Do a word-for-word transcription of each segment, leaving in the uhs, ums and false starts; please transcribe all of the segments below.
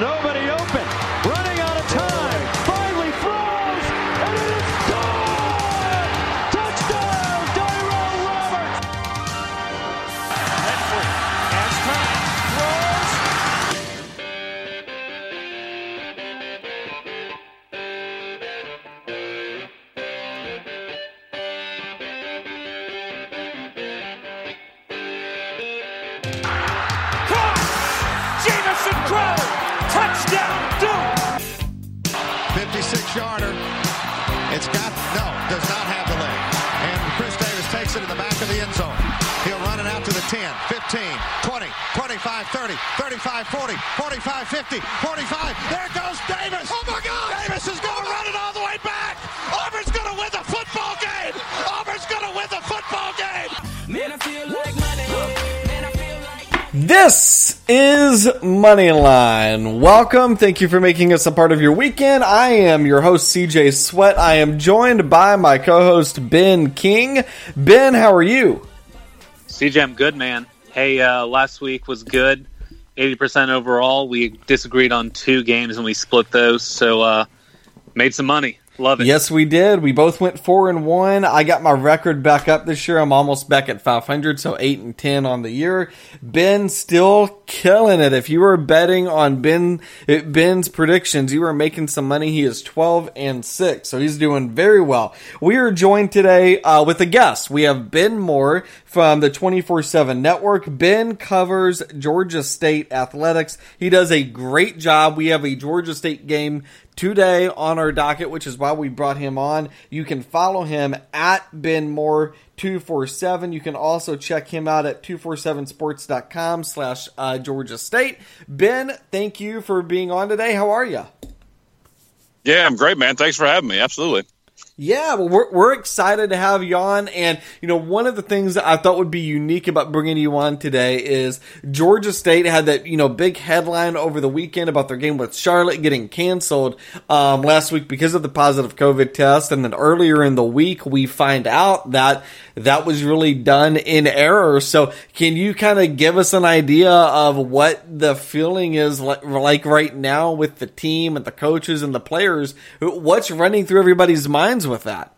nobody open. Running out of time. Finally throws, and it is gone! Touchdown, Darrell Roberts! Redford has time. Yarder. It's got, no, does not have the leg. And Chris Davis takes it in the back of the end zone. He'll run it out to the ten, fifteen, twenty, twenty-five, thirty, thirty-five, forty, forty-five, fifty, forty-five. There goes Davis. Oh, my God. Davis is going to run it all the way back. Auburn's going to win the football game. Auburn's going to win the football game. Man, I feel like money. Man, I feel like money. This is Moneyline. Welcome. Thank you for making us a part of your weekend. I am your host, C J Sweat. I am joined by my co-host, Ben King. Ben, how are you? C J, I'm good, man. Hey, uh, last week was good. eighty percent overall. We disagreed on two games and we split those, so uh, made some money. Love it. Yes, we did. We both went four and one. I got my record back up this year. I'm almost back at five hundred, so eight and ten on the year. Ben still killing it. If you were betting on Ben, Ben's predictions, you were making some money. He is twelve and six, so he's doing very well. We are joined today uh, with a guest. We have Ben Moore from the twenty-four seven Network. Ben covers Georgia State athletics. He does a great job. We have a Georgia State game today on our docket, which is why we brought him on. You can follow him at Ben Moore two forty-seven. You can also check him out at two forty-seven sports dot com slash Georgia State. Ben, thank you for being on today. How are you? Yeah, I'm great, man. Thanks for having me. Absolutely. Yeah, well, we're, we're excited to have you on. And, you know, one of the things that I thought would be unique about bringing you on today is Georgia State had that, you know, big headline over the weekend about their game with Charlotte getting canceled um, last week because of the positive COVID test. And then earlier in the week, we find out that that was really done in error. So can you kind of give us an idea of what the feeling is like right now with the team and the coaches and the players? What's running through everybody's minds with that?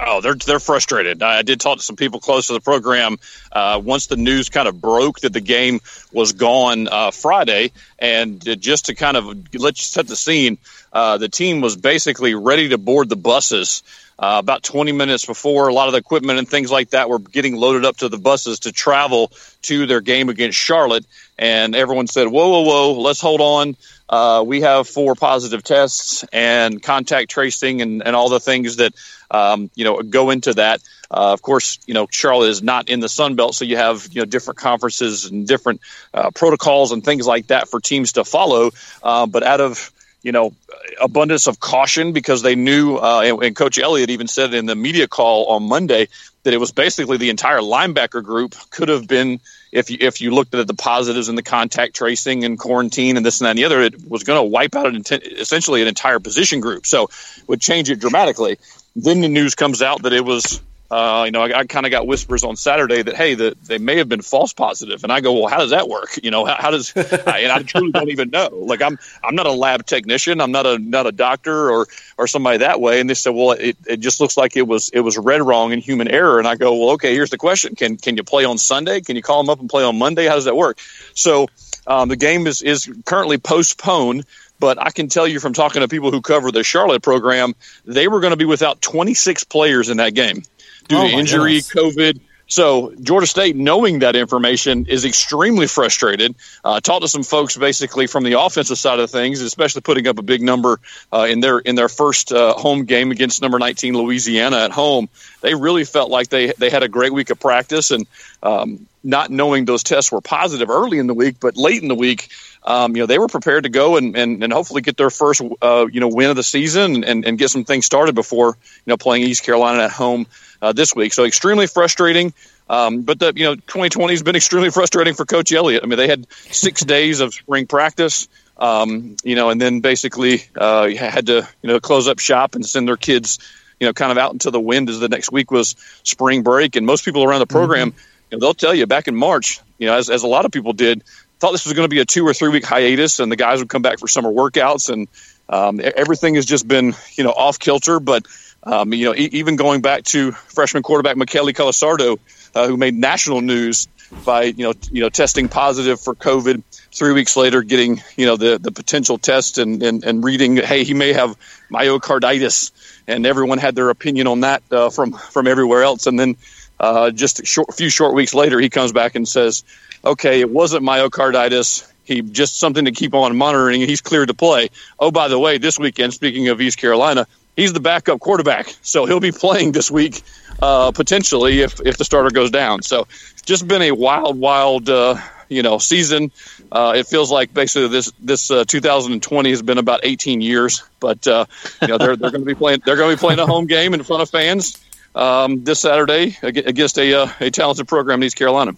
Oh, they're they're frustrated. I did talk to some people close to the program uh, once the news kind of broke that the game was gone uh, Friday, and just to kind of let you set the scene, uh, the team was basically ready to board the buses uh, about twenty minutes before. A lot of the equipment and things like that were getting loaded up to the buses to travel to their game against Charlotte, and everyone said, whoa, whoa, whoa, let's hold on. Uh, we have four positive tests and contact tracing and, and all the things that, um, you know, go into that. Uh, of course, you know, Charlotte is not in the Sun Belt, so you have, you know, different conferences and different uh, protocols and things like that for teams to follow. Uh, but out of, you know, abundance of caution, because they knew, uh, and, and Coach Elliott even said in the media call on Monday that it was basically the entire linebacker group could have been, if you, if you looked at the positives and the contact tracing and quarantine and this and that and the other, it was going to wipe out an, essentially an entire position group. So it would change it dramatically. Then the news comes out that it was, uh, you know, I, I kind of got whispers on Saturday that, hey, the, they may have been false positive. And I go, well, how does that work? You know, how, how does, I, and I truly don't even know. Like, I'm, I'm not a lab technician. I'm not a, not a doctor or, or somebody that way. And they said, well, it, it just looks like it was, it was read wrong in human error. And I go, well, okay, here's the question. Can, can you play on Sunday? Can you call them up and play on Monday? How does that work? So, um, the game is, is currently postponed. But I can tell you from talking to people who cover the Charlotte program, they were going to be without twenty-six players in that game due oh to injury, goodness. COVID. So Georgia State, knowing that information, is extremely frustrated. Uh, talked to some folks basically from the offensive side of things, especially putting up a big number uh, in their in their first uh, home game against number nineteen Louisiana at home. They really felt like they they had a great week of practice, and um, not knowing those tests were positive early in the week, but late in the week, um, you know, they were prepared to go and and, and hopefully get their first uh, you know win of the season and and get some things started before you know playing East Carolina at home Uh, this week. So extremely frustrating. Um, but the, you know, twenty twenty has been extremely frustrating for Coach Elliott. I mean, they had six days of spring practice, um, you know, and then basically uh, had to, you know, close up shop and send their kids, you know, kind of out into the wind as the next week was spring break. And most people around the program, mm-hmm. you know, they'll tell you back in March, you know, as, as a lot of people did, thought this was going to be a two or three week hiatus and the guys would come back for summer workouts. And um, everything has just been, you know, off kilter. But, um, you know, e- even going back to freshman quarterback Michele Colasardo, uh, who made national news by, you know, t- you know, testing positive for COVID. Three weeks later, getting, you know, the, the potential test and, and, and reading, hey, he may have myocarditis. And everyone had their opinion on that uh, from, from everywhere else. And then uh, just a short, few short weeks later, he comes back and says, okay, it wasn't myocarditis. He just something to keep on monitoring. He's cleared to play. Oh, by the way, this weekend, speaking of East Carolina, he's the backup quarterback. So he'll be playing this week uh, potentially if, if the starter goes down. So just been a wild, wild uh you know, season. Uh, it feels like basically this this uh, two thousand twenty has been about eighteen years, but uh, you know they're they're going to be playing they're going to be playing a home game in front of fans um, this Saturday against a uh, a talented program in East Carolina.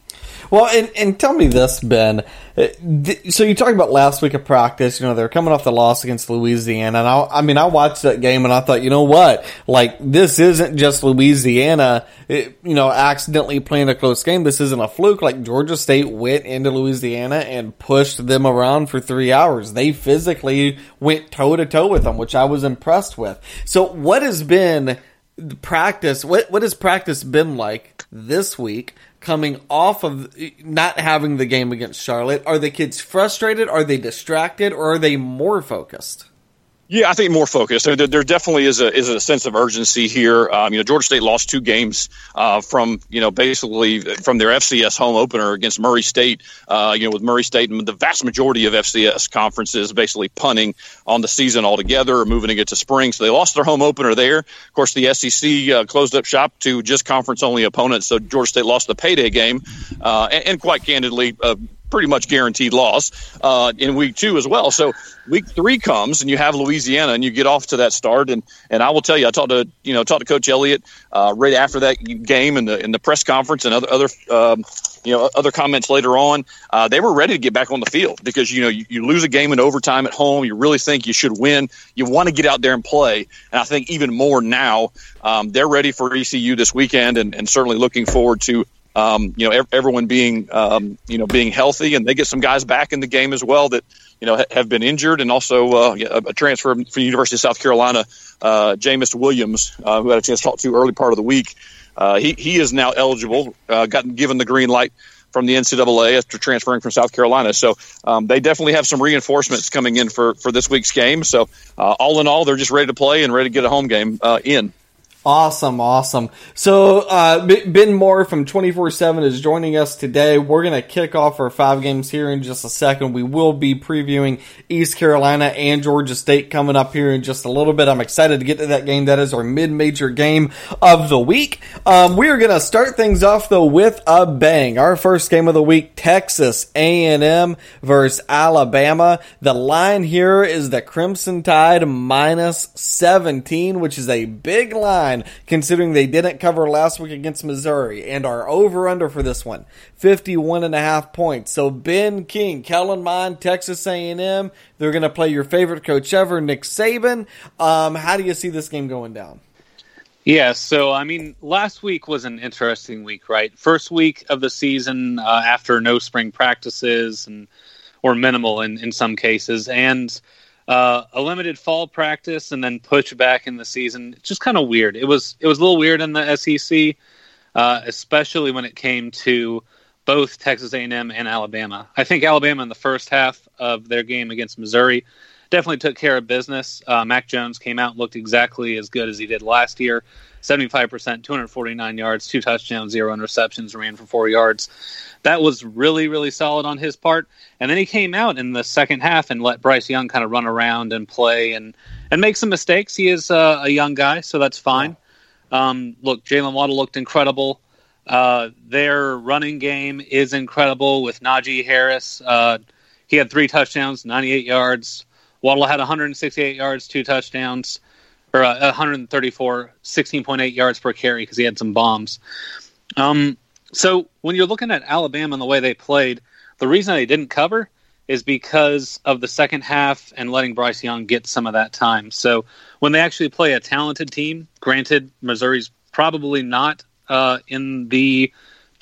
Well, and, and tell me this, Ben. So you talked about last week of practice. You know, they're coming off the loss against Louisiana, and I, I mean, I watched that game and I thought, you know what? Like, this isn't just Louisiana, it, you know, accidentally playing a close game. This isn't a fluke. Like, Georgia State went into Louisiana and pushed them around for three hours. They physically went toe to toe with them, which I was impressed with. So, what has been the practice? What what has practice been like this week? Coming off of not having the game against Charlotte, are the kids frustrated? Are they distracted, or are they more focused? Yeah, I think more focused. There, there definitely is a is a sense of urgency here. Um, you know, Georgia State lost two games uh, from you know basically from their F C S home opener against Murray State. Uh, you know, with Murray State and the vast majority of F C S conferences basically punting on the season altogether, or moving it to spring. So they lost their home opener there. Of course, the S E C uh, closed up shop to just conference only opponents. So Georgia State lost the payday game, uh, and, and quite candidly. Uh, pretty much guaranteed loss uh, in week two as well. So week three comes and you have Louisiana and you get off to that start. And, and I will tell you, I talked to, you know, talked to Coach Elliott uh, right after that game in the, in the press conference and other, other um, you know, other comments later on. Uh, they were ready to get back on the field because, you know, you, you lose a game in overtime at home. You really think you should win. You want to get out there and play. And I think even more now um, they're ready for E C U this weekend and, and certainly looking forward to, Um, you know, everyone being, um, you know, being healthy, and they get some guys back in the game as well that, you know, ha- have been injured, and also uh, a transfer from the University of South Carolina, uh, Jameis Williams, uh, who I had a chance to talk to early part of the week. Uh, he he is now eligible, uh, gotten given the green light from the N C double A after transferring from South Carolina. So um, they definitely have some reinforcements coming in for, for this week's game. So uh, all in all, they're just ready to play and ready to get a home game uh, in. Awesome, awesome. So, uh, Ben Moore from twenty-four seven is joining us today. We're going to kick off our five games here in just a second. We will be previewing East Carolina and Georgia State coming up here in just a little bit. I'm excited to get to that game. That is our mid-major game of the week. Um, we are going to start things off, though, with a bang. Our first game of the week, Texas A and M versus Alabama. The line here is the Crimson Tide minus seventeen, which is a big line, considering they didn't cover last week against Missouri, and our over-under for this one, fifty-one and a half points. So Ben King, Kellen Mond, Texas A and M, they're going to play your favorite coach ever, Nick Saban. Um, how do you see this game going down? Yeah, so, I mean, last week was an interesting week, right? First week of the season uh, after no spring practices, and or minimal in, in some cases, and Uh, a limited fall practice and then push back in the season. It's just kind of weird. It was it was a little weird in the S E C, uh, especially when it came to both Texas A and M and Alabama. I think Alabama in the first half of their game against Missouri definitely took care of business. Uh, Mac Jones came out and looked exactly as good as he did last year. seventy-five percent, two hundred forty-nine yards, two touchdowns, zero interceptions, ran for four yards. That was really, really solid on his part. And then he came out in the second half and let Bryce Young kind of run around and play and, and make some mistakes. He is uh, a young guy, so that's fine. Um, look, Jalen Waddle looked incredible. Uh, their running game is incredible with Najee Harris. Uh, he had three touchdowns, ninety-eight yards. Waddle had one hundred sixty-eight yards, two touchdowns. Or uh, one hundred thirty-four, sixteen point eight yards per carry because he had some bombs. Um, so when you're looking at Alabama and the way they played, the reason they didn't cover is because of the second half and letting Bryce Young get some of that time. So when they actually play a talented team, granted Missouri's probably not uh, in the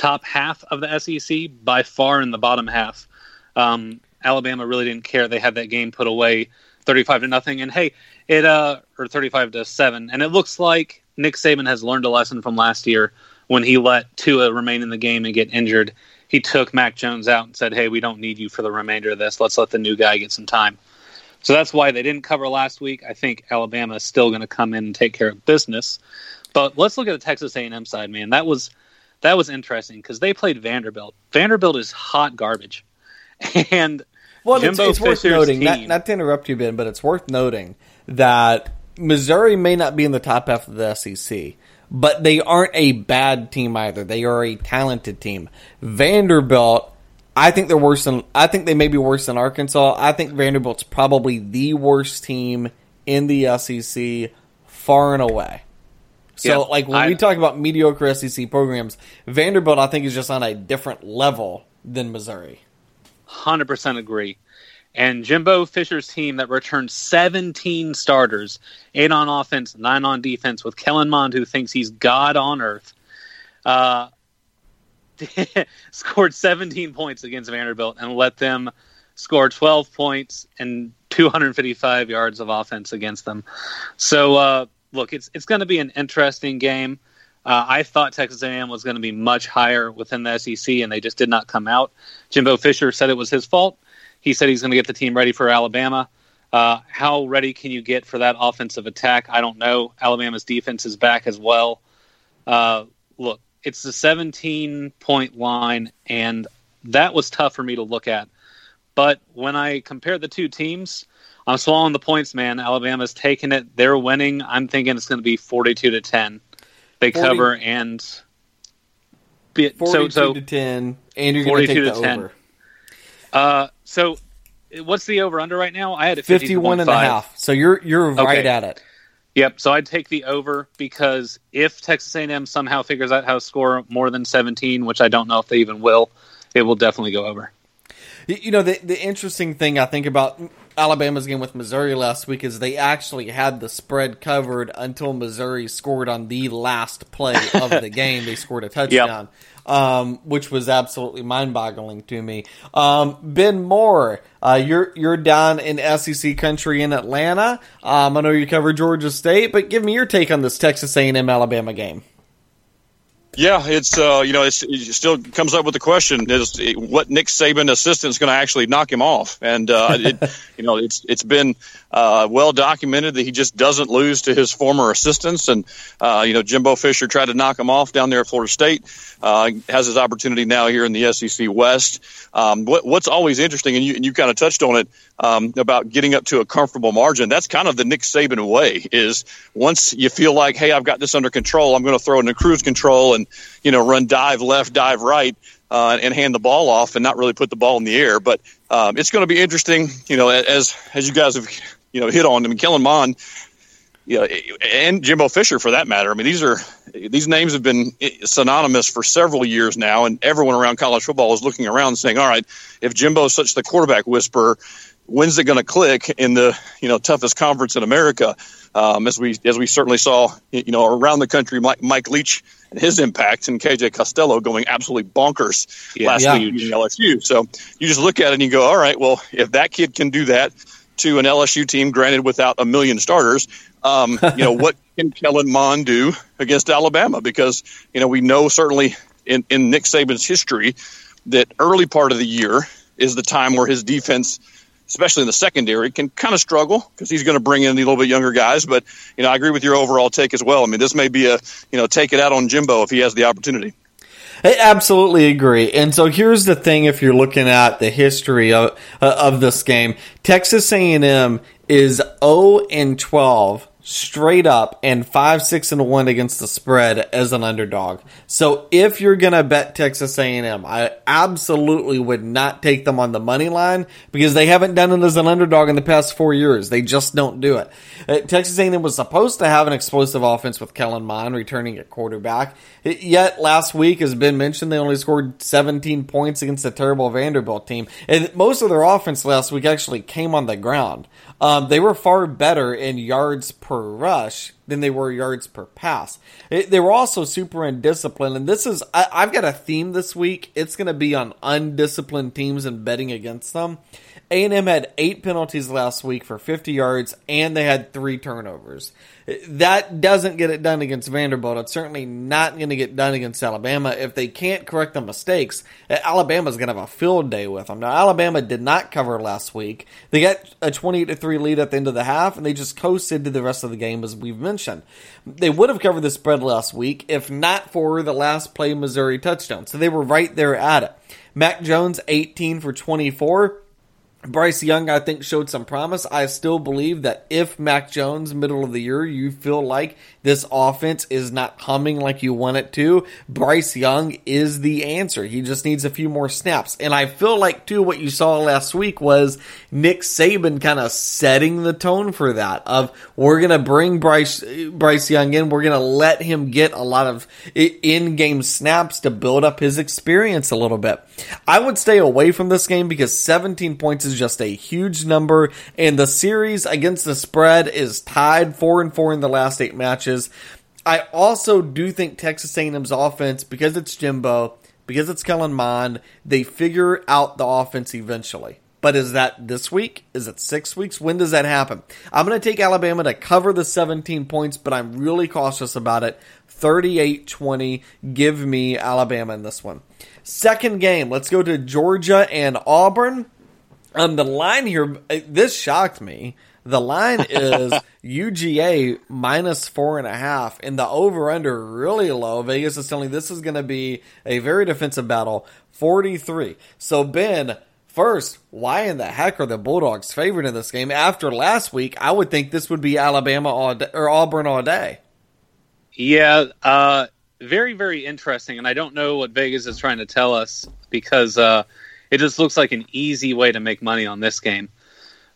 top half of the S E C, by far in the bottom half. Um, Alabama really didn't care. They had that game put away thirty-five to nothing, and hey, it uh, or thirty-five to seven. And it looks like Nick Saban has learned a lesson from last year when he let Tua remain in the game and get injured. He took Mac Jones out and said, hey, we don't need you for the remainder of this. Let's let the new guy get some time. So that's why they didn't cover last week. I think Alabama is still going to come in and take care of business. But let's look at the Texas A and M side, man. That was that was interesting because they played Vanderbilt. Vanderbilt is hot garbage. And well, Jimbo it's, it's Fisher's worth noting, team, not, not to interrupt you, Ben, but it's worth noting that Missouri may not be in the top half of the S E C, but they aren't a bad team either. They are a talented team. Vanderbilt, I think they're worse than I think they may be worse than Arkansas. I think Vanderbilt's probably the worst team in the S E C, far and away. So, yeah, like when I, we talk about mediocre S E C programs, Vanderbilt I think is just on a different level than Missouri. one hundred percent agree. And Jimbo Fisher's team that returned seventeen starters, eight on offense, nine on defense, with Kellen Mond, who thinks he's God on earth, uh, scored seventeen points against Vanderbilt and let them score twelve points and two hundred fifty-five yards of offense against them. So, uh, look, it's it's going to be an interesting game. Uh, I thought Texas A and M was going to be much higher within the S E C, and they just did not come out. Jimbo Fisher said it was his fault. He said he's going to get the team ready for Alabama. Uh, how ready can you get for that offensive attack? I don't know. Alabama's defense is back as well. Uh, look, it's the seventeen-point line, and that was tough for me to look at. But when I compare the two teams, I'm swallowing the points, man. Alabama's taking it. They're winning. I'm thinking it's going to be forty-two to ten. They forty, cover and be, forty-two so, so, to ten, and you're going to take the ten. Over. Uh, so what's the over under right now? I had it fifty-one and a half. So you're you're right okay. at it. Yep. So I'd take the over because if Texas A and M somehow figures out how to score more than seventeen, which I don't know if they even will, it will definitely go over. You know, the the interesting thing I think about Alabama's game with Missouri last week is they actually had the spread covered until Missouri scored on the last play of the game. They scored a touchdown, yep. um, which was absolutely mind-boggling to me. Um, Ben Moore, uh, you're you're down in S E C country in Atlanta. Um, I know you cover Georgia State, but give me your take on this Texas A and M Alabama game. Yeah, it's uh, you know it's, it still comes up with the question: is what Nick Saban assistant is going to actually knock him off? And uh, it, you know it's it's been uh, well documented that he just doesn't lose to his former assistants. And uh, you know Jimbo Fisher tried to knock him off down there at Florida State. Uh, has his opportunity now here in the S E C West. Um, what, what's always interesting, and you and you kind of touched on it um, about getting up to a comfortable margin. That's kind of the Nick Saban way: is once you feel like, hey, I've got this under control, I'm going to throw in the cruise control and And, you know, run dive left, dive right, uh, and hand the ball off, and not really put the ball in the air. But um, it's going to be interesting, you know, as as you guys have, you know, hit on. I mean, Kellen Mond, you know, and Jimbo Fisher for that matter. I mean, these are these names have been synonymous for several years now, and everyone around college football is looking around and saying, "All right, if Jimbo's such the quarterback whisperer, when's it going to click in the you know toughest conference in America?" Um, as we as we certainly saw, you know, around the country, Mike, Mike Leach and his impact, and K J Costello going absolutely bonkers yeah, last yeah. week in L S U. So you just look at it and you go, all right, well, if that kid can do that to an L S U team, granted without a million starters, um, you know, what can Kellen Mond do against Alabama? Because you know we know certainly in, in Nick Saban's history that early part of the year is the time where his defense, especially in the secondary, can kind of struggle because he's going to bring in the little bit younger guys. But, you know, I agree with your overall take as well. I mean, this may be a, you know, take it out on Jimbo if he has the opportunity. I absolutely agree. And so here's the thing if you're looking at the history of, uh, of this game. Texas A and M is oh and twelve straight up and five six and one against the spread as an underdog. So if you're going to bet Texas A and M, I absolutely would not take them on the money line because they haven't done it as an underdog in the past four years. They just don't do it. Uh, Texas A and M was supposed to have an explosive offense with Kellen Mond returning at quarterback. It, yet last week, as Ben mentioned, they only scored seventeen points against a terrible Vanderbilt team. And most of their offense last week actually came on the ground. Um, they were far better in yards per rush than they were yards per pass. It, they were also super undisciplined. And this is, I, I've got a theme this week. It's going to be on undisciplined teams and betting against them. A and M had eight penalties last week for fifty yards, and they had three turnovers. That doesn't get it done against Vanderbilt. It's certainly not going to get done against Alabama. If they can't correct the mistakes, Alabama's going to have a field day with them. Now, Alabama did not cover last week. They got a twenty-eight to three lead at the end of the half, and they just coasted to the rest of the game, as we've mentioned. They would have covered the spread last week if not for the last play Missouri touchdown. So they were right there at it. Mac Jones, eighteen for twenty-four. Bryce Young, I think, showed some promise. I still believe that if Mac Jones, middle of the year, you feel like this offense is not humming like you want it to, Bryce Young is the answer. He just needs a few more snaps. And I feel like, too, what you saw last week was Nick Saban kind of setting the tone for that of, we're going to bring Bryce Bryce Young in. We're going to let him get a lot of in-game snaps to build up his experience a little bit. I would stay away from this game because seventeen points is just a huge number, and the series against the spread is tied four and four in the last eight matches. I also do think Texas A and M's offense, because it's Jimbo, because it's Kellen Mond, they figure out the offense eventually. But is that this week? Is it six weeks? When does that happen? I'm going to take Alabama to cover the seventeen points, but I'm really cautious about it. thirty-eight twenty, give me Alabama in this one. Second game, let's go to Georgia and Auburn. Um, the line here, this shocked me. The line is U G A minus four and a half, and the over-under really low. Vegas is telling this is going to be a very defensive battle, forty-three. So, Ben, first, why in the heck are the Bulldogs favored in this game? After last week, I would think this would be Alabama all day, or Auburn all day. Yeah, uh, very, very interesting, and I don't know what Vegas is trying to tell us because uh, – it just looks like an easy way to make money on this game.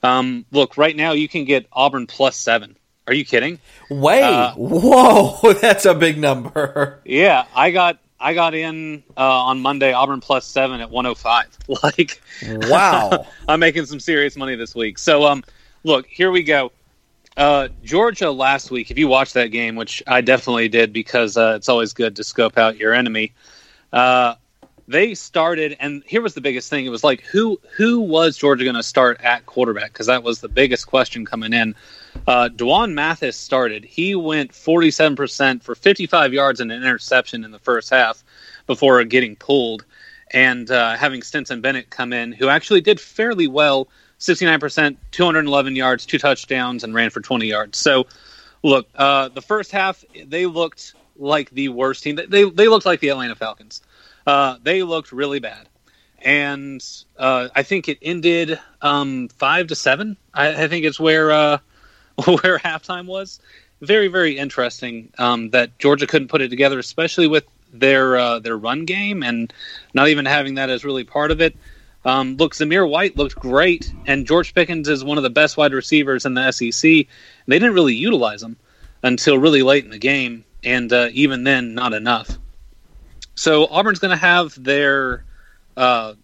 Um, look, right now you can get Auburn plus seven. Are you kidding? Wait, uh, whoa, that's a big number. Yeah, I got I got in uh, on Monday Auburn plus seven at one oh five. Like, wow, I'm making some serious money this week. So, um, look, here we go. Uh, Georgia last week. If you watched that game, which I definitely did, because uh, it's always good to scope out your enemy. Uh, They started, and here was the biggest thing. It was like, who who was Georgia going to start at quarterback? Because that was the biggest question coming in. Uh, Dwan Mathis started. He went forty-seven percent for fifty-five yards and an interception in the first half before getting pulled. And uh, having Stinson Bennett come in, who actually did fairly well, sixty-nine percent, two hundred eleven yards, two touchdowns, and ran for twenty yards. So, look, uh, the first half, they looked like the worst team. They, they looked like the Atlanta Falcons. Uh, they looked really bad, and uh, I think it ended um, five to seven. I, I think it's where uh, where halftime was. Very, very interesting um, that Georgia couldn't put it together, especially with their uh, their run game, and not even having that as really part of it. Um, look, Zamir White looked great, and George Pickens is one of the best wide receivers in the S E C. They didn't really utilize him until really late in the game, and uh, even then, not enough. So Auburn's going to have their uh,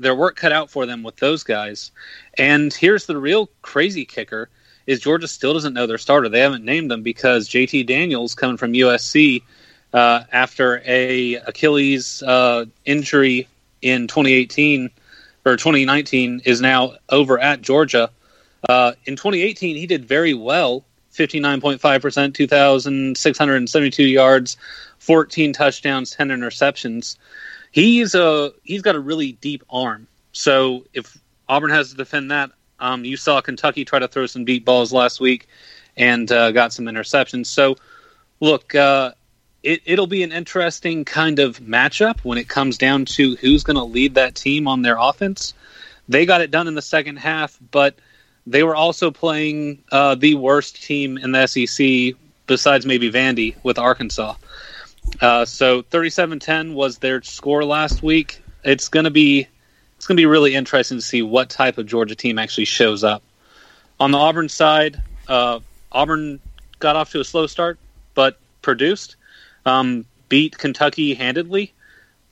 their work cut out for them with those guys. And here's the real crazy kicker is Georgia still doesn't know their starter. They haven't named them because J T Daniels coming from U S C uh, after a Achilles uh, injury in twenty eighteen or twenty nineteen is now over at Georgia. Uh, in twenty eighteen, he did very well. fifty-nine point five percent, two thousand six hundred seventy-two yards, fourteen touchdowns, ten interceptions. He's a he's got a really deep arm. So if Auburn has to defend that, um, you saw Kentucky try to throw some deep balls last week and uh, got some interceptions. So look, uh, it, it'll be an interesting kind of matchup when it comes down to who's going to lead that team on their offense. They got it done in the second half, but they were also playing uh, the worst team in the S E C besides maybe Vandy with Arkansas. Uh, so thirty-seven ten was their score last week. It's going to be it's going to be really interesting to see what type of Georgia team actually shows up. On the Auburn side, uh, Auburn got off to a slow start but produced, um, beat Kentucky handedly,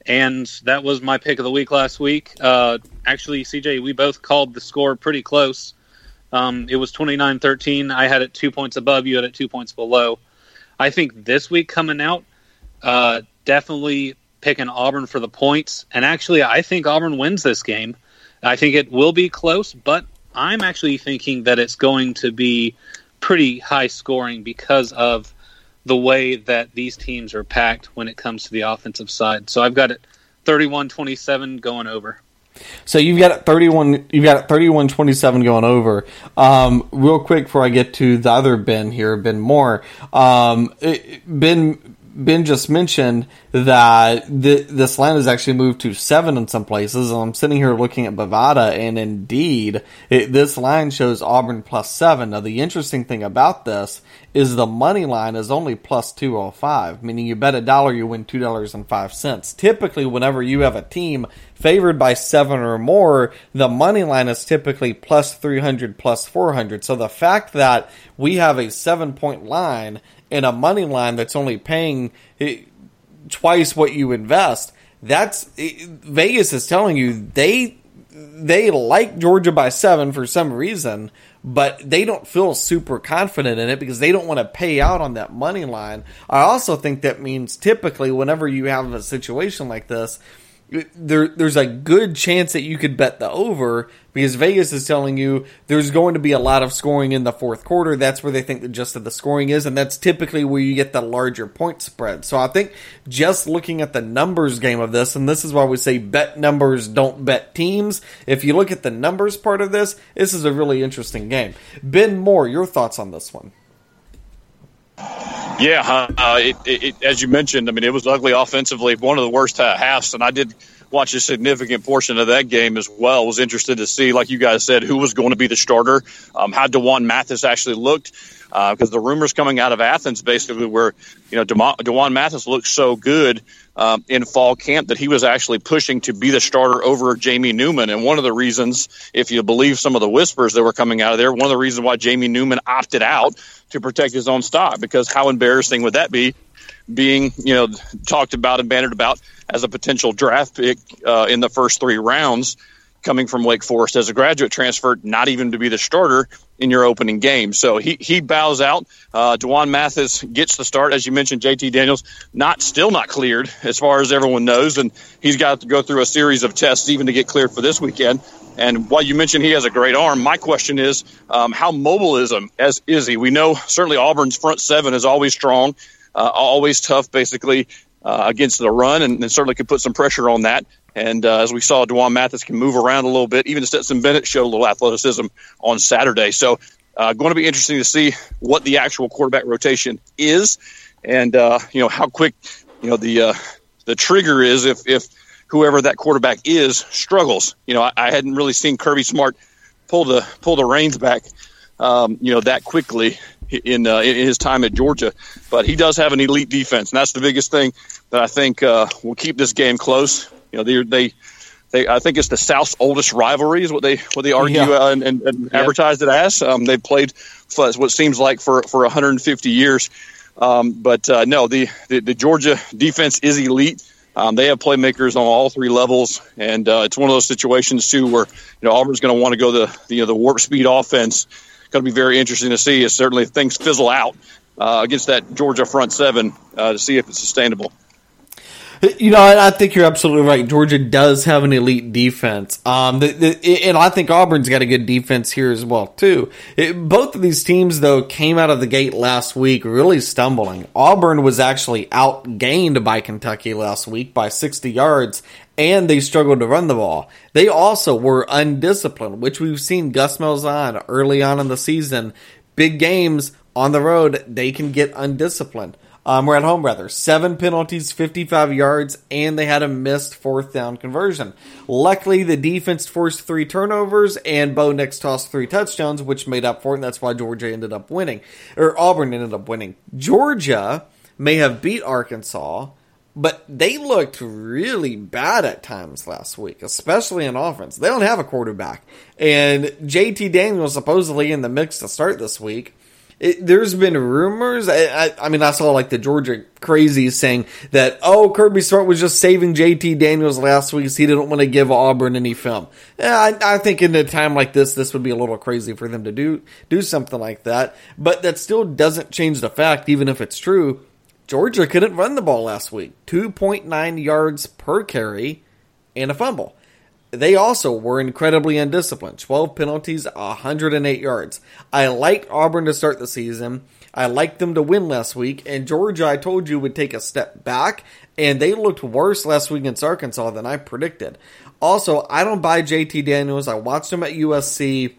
and that was my pick of the week last week. Uh, actually, C J, we both called the score pretty close. Um, it was twenty-nine thirteen. I had it two points above. You had it two points below. I think this week coming out, uh, definitely picking Auburn for the points. And actually, I think Auburn wins this game. I think it will be close, but I'm actually thinking that it's going to be pretty high scoring because of the way that these teams are packed when it comes to the offensive side. So I've got it thirty-one twenty-seven going over. So you've got it thirty-one. You've got it thirty-one twenty-seven going over. Um, real quick before I get to the other Ben here, Ben Moore. Um, Ben Ben just mentioned that th- this line has actually moved to seven in some places. And I'm sitting here looking at Bovada, and indeed, it, this line shows Auburn plus seven. Now the interesting thing about this is the money line is only plus two oh five, meaning you bet a dollar, you win two dollars and five cents. Typically, whenever you have a team favored by seven or more, the money line is typically plus three hundred, plus four hundred. So the fact that we have a seven-point line and a money line that's only paying twice what you invest, that's Vegas is telling you they they like Georgia by seven for some reason, but they don't feel super confident in it because they don't want to pay out on that money line. I also think that means typically whenever you have a situation like this, there, there's a good chance that you could bet the over because Vegas is telling you there's going to be a lot of scoring in the fourth quarter. That's where they think the gist of the scoring is, and that's typically where you get the larger point spread. So I think just looking at the numbers game of this, and this is why we say bet numbers, don't bet teams. If you look at the numbers part of this, this is a really interesting game. Ben Moore, your thoughts on this one? Yeah, uh, it, it, as you mentioned, I mean, it was ugly offensively, one of the worst halves, and I did watch a significant portion of that game as well. Was interested to see, like you guys said, who was going to be the starter, um, how DeJuan Mathis actually looked, because uh, the rumors coming out of Athens basically were, you know, DeJuan DeJuan Mathis looked so good um, in fall camp that he was actually pushing to be the starter over Jamie Newman. And one of the reasons, if you believe some of the whispers that were coming out of there, one of the reasons why Jamie Newman opted out to protect his own stock, because how embarrassing would that be, being, you know, talked about and bantered about as a potential draft pick uh, in the first three rounds, coming from Wake Forest as a graduate transfer, not even to be the starter in your opening game. So he he bows out. Uh, DeJuan Mathis gets the start. As you mentioned, J T Daniels, not still not cleared as far as everyone knows, and he's got to go through a series of tests even to get cleared for this weekend. And while you mentioned he has a great arm, my question is, um, how mobile is, him, as, is he? We know certainly Auburn's front seven is always strong, uh, always tough, basically, uh, against the run, and, and certainly could put some pressure on that. And uh, as we saw, DeJuan Mathis can move around a little bit. Even Stetson Bennett showed a little athleticism on Saturday. So uh, going to be interesting to see what the actual quarterback rotation is, and uh, you know, how quick, you know, the uh, the trigger is if if – whoever that quarterback is struggles. You know, I, I hadn't really seen Kirby Smart pull the pull the reins back, um, you know, that quickly in, uh, in his time at Georgia. But he does have an elite defense, and that's the biggest thing that I think uh, will keep this game close. You know, they, they they I think it's the South's oldest rivalry is what they what they argue yeah. uh, and, and, and yeah. advertised it as. Um, they've played what seems like for for one hundred fifty years. Um, but uh, no, the, the the Georgia defense is elite. Um, they have playmakers on all three levels, and uh, it's one of those situations too where, you know, Auburn's going to want to go the, the you know the warp speed offense. Going to be very interesting to see. Is certainly if things fizzle out uh, against that Georgia front seven uh, to see if it's sustainable. You know, I think you're absolutely right. Georgia does have an elite defense, um, the, the, and I think Auburn's got a good defense here as well, too. It, both of these teams, though, came out of the gate last week really stumbling. Auburn was actually outgained by Kentucky last week by sixty yards, and they struggled to run the ball. They also were undisciplined, which we've seen Gus Malzahn early on in the season. Big games on the road, they can get undisciplined. Um, we're at home, rather. Seven penalties, fifty-five yards, and they had a missed fourth down conversion. Luckily, the defense forced three turnovers, and Bo Nix tossed three touchdowns, which made up for it, and that's why Georgia ended up winning, or Auburn ended up winning. Georgia may have beat Arkansas, but they looked really bad at times last week, especially in offense. They don't have a quarterback, and J T Daniels supposedly in the mix to start this week. It, there's been rumors. I, I, I mean, I saw like the Georgia crazies saying that, oh, Kirby Smart was just saving J T Daniels last week, so he didn't want to give Auburn any film. Yeah, I, I think in a time like this, this would be a little crazy for them to do do something like that. But that still doesn't change the fact, even if it's true, Georgia couldn't run the ball last week. two point nine yards per carry and a fumble. They also were incredibly undisciplined. twelve penalties, one hundred eight yards. I liked Auburn to start the season. I liked them to win last week. And Georgia, I told you, would take a step back. And they looked worse last week against Arkansas than I predicted. Also, I don't buy J T Daniels. I watched him at U S C.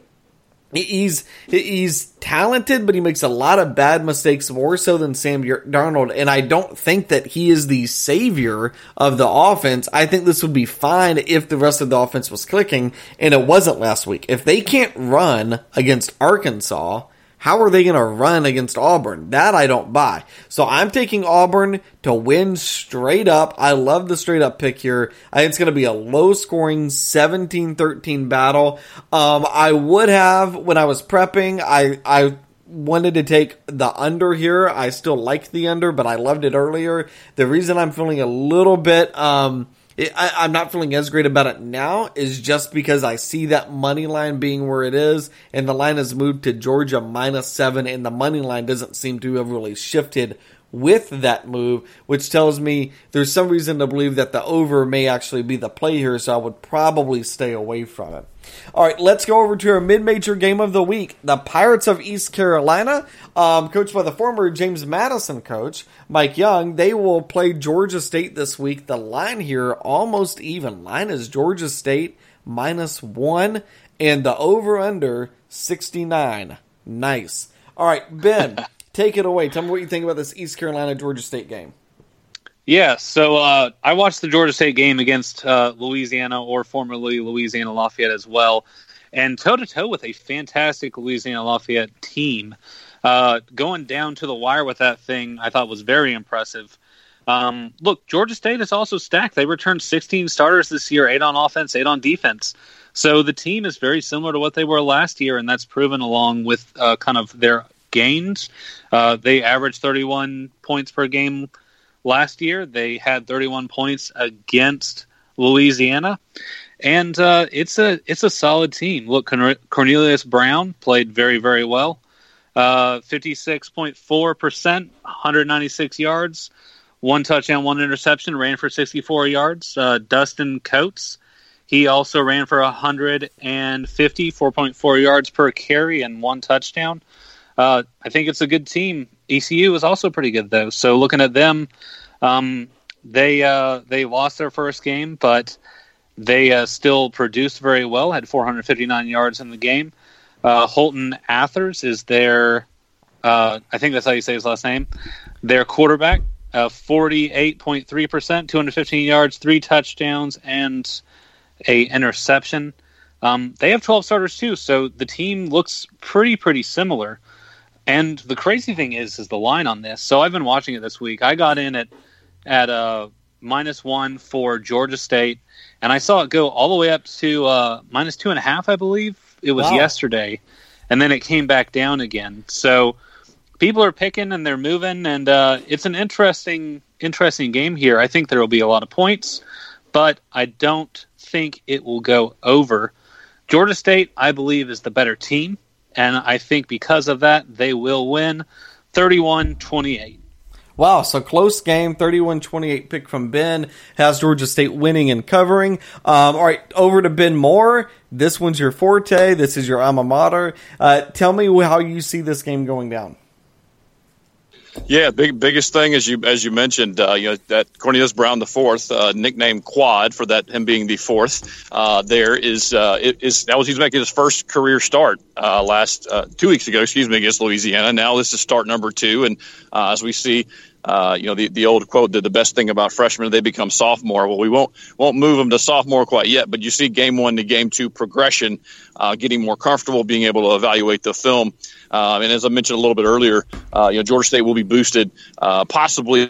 He's he's talented, but he makes a lot of bad mistakes, more so than Sam Darnold, and I don't think that he is the savior of the offense. I think this would be fine if the rest of the offense was clicking, and it wasn't last week. If they can't run against Arkansas, how are they going to run against Auburn? That I don't buy. So I'm taking Auburn to win straight up. I love the straight up pick here. I think it's going to be a low scoring seventeen thirteen battle. Um, I would have, when I was prepping, I, I wanted to take the under here. I still like the under, but I loved it earlier. The reason I'm feeling a little bit, um, I, I'm not feeling as great about it now is just because I see that money line being where it is, and the line has moved to Georgia minus seven, and the money line doesn't seem to have really shifted with that move, which tells me there's some reason to believe that the over may actually be the play here, so I would probably stay away from it. All right, let's go over to our mid-major game of the week. The Pirates of East Carolina, um, coached by the former James Madison coach, Mike Young, they will play Georgia State this week. The line here, almost even. Line is Georgia State minus one, and the over-under, sixty-nine. Nice. All right, Ben, take it away. Tell me what you think about this East Carolina-Georgia State game. Yeah, so uh, I watched the Georgia State game against uh, Louisiana, or formerly Louisiana Lafayette as well, and toe-to-toe with a fantastic Louisiana Lafayette team. Uh, going down to the wire with that thing I thought was very impressive. Um, look, Georgia State is also stacked. They returned sixteen starters this year, eight on offense, eight on defense. So the team is very similar to what they were last year, and that's proven along with uh, kind of their gains. Uh, they averaged thirty-one points per game. Last year, they had thirty-one points against Louisiana, and uh, it's a it's a solid team. Look, Cornelius Brown played very, very well, uh, fifty-six point four percent, one hundred ninety-six yards, one touchdown, one interception, ran for sixty-four yards. Uh, Dustin Coates, he also ran for one hundred fifty, four point four yards per carry and one touchdown. Uh, I think it's a good team. E C U is also pretty good, though. So looking at them, um, they uh, they lost their first game, but they uh, still produced very well, had four hundred fifty-nine yards in the game. Uh, Holton Athers is their, uh, I think that's how you say his last name, their quarterback, uh, forty-eight point three percent, two hundred fifteen yards, three touchdowns, and a interception. Um, they have twelve starters, too, so the team looks pretty, pretty similar. And the crazy thing is, is the line on this. So I've been watching it this week. I got in at at uh, minus one for Georgia State, and I saw it go all the way up to uh, minus two and a half, I believe. It was wow. yesterday, and then it came back down again. So people are picking and they're moving, and uh, it's an interesting, interesting game here. I think there will be a lot of points, but I don't think it will go over. Georgia State, I believe, is the better team. And I think because of that, they will win thirty-one twenty-eight. Wow, so close game, thirty-one twenty-eight pick from Ben. Has Georgia State winning and covering. Um, all right, over to Ben Moore. This one's your forte. This is your alma mater. Uh, tell me how you see this game going down. Yeah, big biggest thing as you as you mentioned, uh, you know that Cornelius Brown the fourth, uh, nicknamed Quad for that him being the fourth. Uh, there is uh, is that was he's making his first career start uh, last uh, two weeks ago, excuse me, against Louisiana. Now this is start number two, and uh, as we see. Uh, you know, the, the old quote that the best thing about freshmen, they become sophomore. Well, we won't won't move them to sophomore quite yet, but you see game one to game two progression, uh, getting more comfortable, being able to evaluate the film. Uh, and as I mentioned a little bit earlier, uh, you know, Georgia State will be boosted uh, possibly.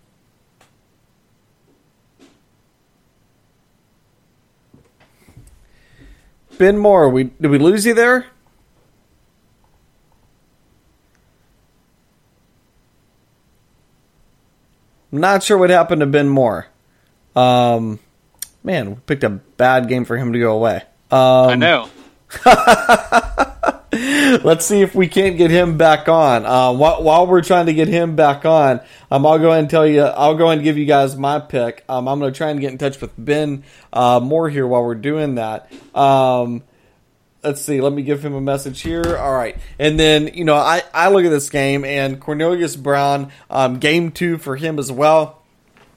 Ben Moore, we did we lose you there? Not sure what happened to Ben Moore. Um, man, we picked a bad game for him to go away. Um, I know. Let's see if we can't get him back on. Uh, wh- while we're trying to get him back on, um, I'll go ahead and tell you. I'll go ahead and give you guys my pick. Um, I'm going to try and get in touch with Ben uh, Moore here while we're doing that. Um, let's see. Let me give him a message here. All right, and then you know I, I look at this game and Cornelius Brown, um, game two for him as well.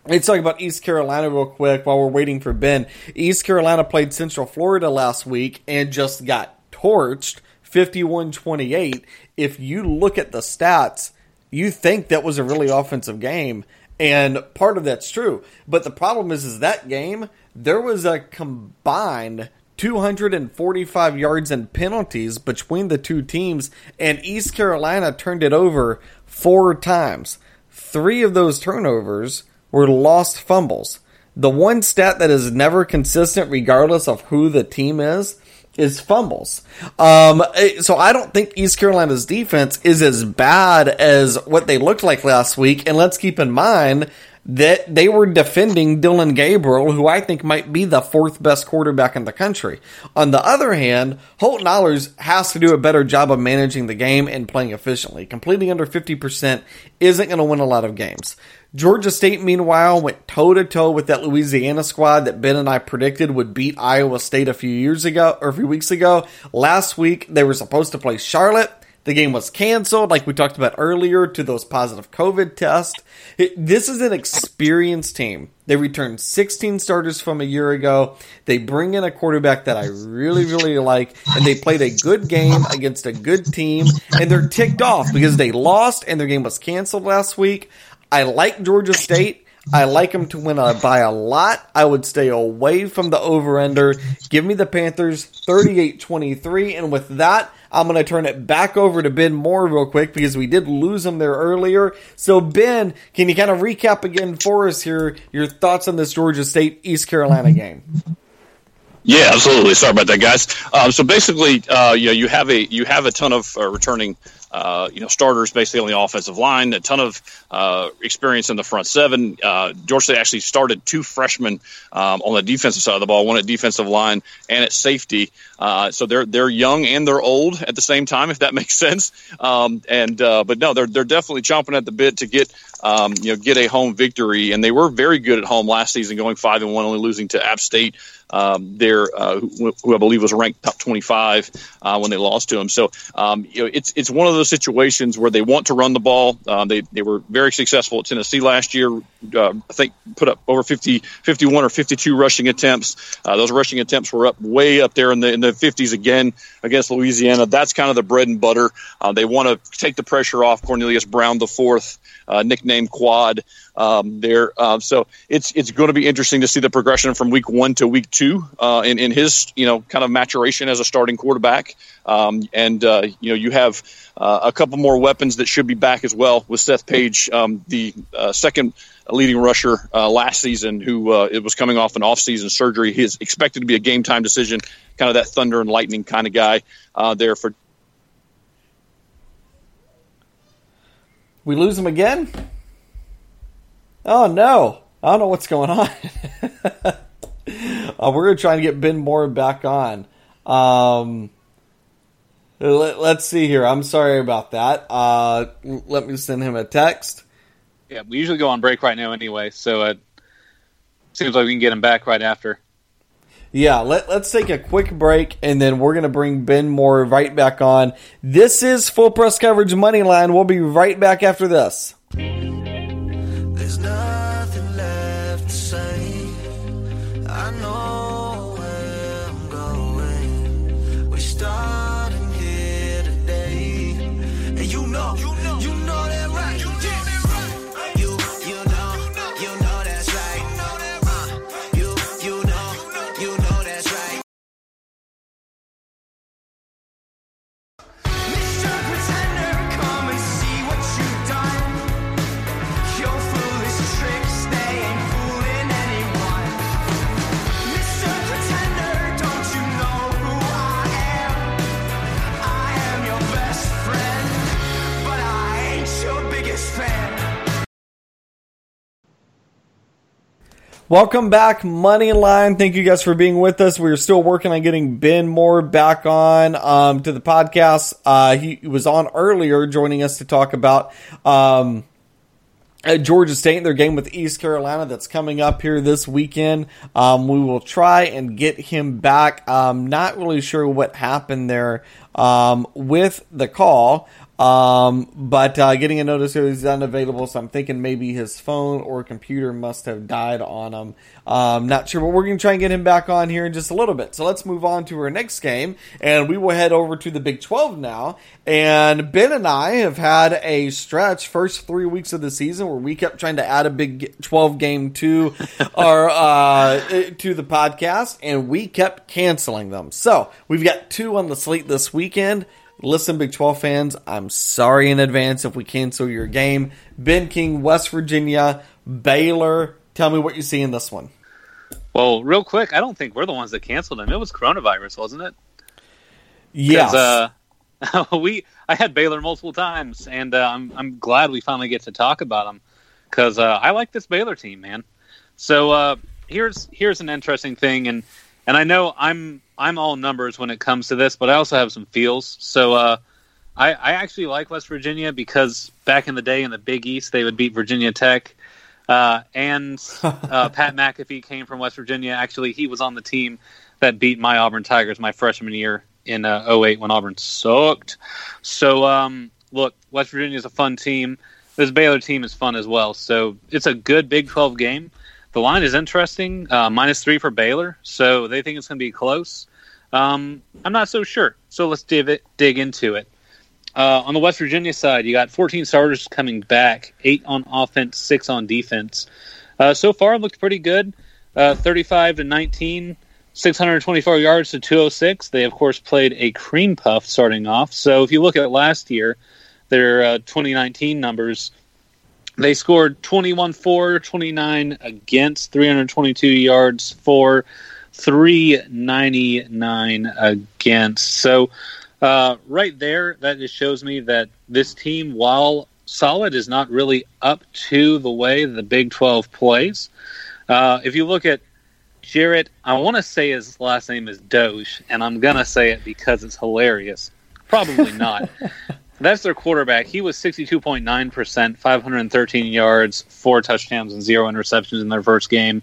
Let's talk about East Carolina real quick while we're waiting for Ben. East Carolina played Central Florida last week and just got torched. fifty-one twenty-eight. If you look at the stats, you think that was a really offensive game, and part of that's true. But the problem is, is that game, there was a combined two hundred forty-five yards and penalties between the two teams, and East Carolina turned it over four times. Three of those turnovers were lost fumbles. The one stat that is never consistent, regardless of who the team is, is fumbles. Um, so I don't think East Carolina's defense is as bad as what they looked like last week. And let's keep in mind that they were defending Dylan Gabriel, who I think might be the fourth best quarterback in the country. On the other hand, Holton Ehlers has to do a better job of managing the game and playing efficiently. Completing under fifty percent isn't going to win a lot of games. Georgia State, meanwhile, went toe-to-toe with that Louisiana squad that Ben and I predicted would beat Iowa State a few years ago, or a few weeks ago. Last week, they were supposed to play Charlotte. The game was canceled, like we talked about earlier, to those positive COVID tests. It, this is an experienced team. They returned sixteen starters from a year ago. They bring in a quarterback that I really, really like, and they played a good game against a good team, and they're ticked off because they lost and their game was canceled last week. I like Georgia State. I like them to win by a lot. I would stay away from the over-under. Give me the Panthers thirty-eight twenty-three. And with that, I'm going to turn it back over to Ben Moore real quick because we did lose him there earlier. So, Ben, can you kind of recap again for us here your thoughts on this Georgia State-East Carolina game? Yeah, absolutely. Sorry about that, guys. Um, so basically, uh, you know, you have a you have a ton of uh, returning, uh, you know, starters basically on the offensive line. A ton of uh, experience in the front seven. Uh, Georgia State actually started two freshmen um, on the defensive side of the ball, one at defensive line and at safety. Uh, so they're they're young and they're old at the same time, if that makes sense. Um, and uh, but no, they're they're definitely chomping at the bit to get um, you know get a home victory. And they were very good at home last season, going five and one, only losing to App State. Um, there, uh, who, who I believe was ranked top twenty-five uh, when they lost to him. So um, you know, it's it's one of those situations where they want to run the ball. Um, they they were very successful at Tennessee last year. Uh, I think put up over fifty, fifty-one or fifty-two rushing attempts. Uh, those rushing attempts were up way up there in the in the fifties again against Louisiana. That's kind of the bread and butter. Uh, they want to take the pressure off Cornelius Brown the fourth, uh, nicknamed Quad. Um, there, uh, so it's it's going to be interesting to see the progression from week one to week two uh, in in his you know kind of maturation as a starting quarterback, um, and uh, you know you have uh, a couple more weapons that should be back as well with Seth Page, um, the uh, second leading rusher uh, last season, who uh, it was coming off an off-season surgery. He's expected to be a game time decision, kind of that thunder and lightning kind of guy uh, there for. We lose him again. Oh, no. I don't know what's going on. uh, we're going to try and get Ben Moore back on. Um, let, let's see here. I'm sorry about that. Uh, let me send him a text. Yeah, we usually go on break right now anyway, so it seems like we can get him back right after. Yeah, let, let's take a quick break, and then we're going to bring Ben Moore right back on. This is Full Press Coverage Moneyline. We'll be right back after this. There's nothing left to say. I know where I'm going. We're starting here today, and you know, you know, you know that right. You know that right. You, you know, you know that's right. You know that right. You, you know, you know that's right. Mister Pretender, come and see what you've done. Welcome back, Moneyline. Thank you guys for being with us. We're still working on getting Ben Moore back on um, to the podcast. Uh, he was on earlier joining us to talk about um, at Georgia State, their game with East Carolina that's coming up here this weekend. Um, we will try and get him back. I'm not really sure what happened there um, with the call. Um, but, uh, getting a notice that he's unavailable, so I'm thinking maybe his phone or computer must have died on him. Um, not sure, but we're going to try and get him back on here in just a little bit. So let's move on to our next game, and we will head over to the Big twelve now. And Ben and I have had a stretch first three weeks of the season where we kept trying to add a Big twelve game to our, uh, to the podcast, and we kept canceling them. So we've got two on the slate this weekend. Listen, Big twelve fans, I'm sorry in advance if we cancel your game. Ben King, West Virginia, Baylor. Tell me what you see in this one. Well, real quick, I don't think we're the ones that canceled him. It was coronavirus, wasn't it? Yes. Uh, we, I had Baylor multiple times, and uh, I'm, I'm glad we finally get to talk about them because uh, I like this Baylor team, man. So uh, here's here's an interesting thing, and and I know I'm. I'm all numbers when it comes to this, but I also have some feels. So uh, I, I actually like West Virginia because back in the day in the Big East, they would beat Virginia Tech. Uh, and uh, Pat McAfee came from West Virginia. Actually, he was on the team that beat my Auburn Tigers my freshman year in oh eight when Auburn sucked. So, um, look, West Virginia is a fun team. This Baylor team is fun as well. So it's a good Big twelve game. The line is interesting, uh, minus three for Baylor. So they think it's going to be close. Um, I'm not so sure. So let's div it, dig into it. Uh, on the West Virginia side, you got fourteen starters coming back, eight on offense, six on defense. Uh, so far, it looked pretty good. Uh, thirty-five to nineteen, six hundred twenty-four yards to two oh six. They, of course, played a cream puff starting off. So if you look at last year, their uh, twenty nineteen numbers, they scored twenty-one for, twenty-nine against, three hundred twenty-two yards for, three ninety-nine against. So uh, right there, that just shows me that this team, while solid, is not really up to the way the Big twelve plays. Uh, if you look at Jarrett, I want to say his last name is Doge, and I'm going to say it because it's hilarious. Probably not. That's their quarterback. He was sixty-two point nine percent, five hundred thirteen yards, four touchdowns, and zero interceptions in their first game.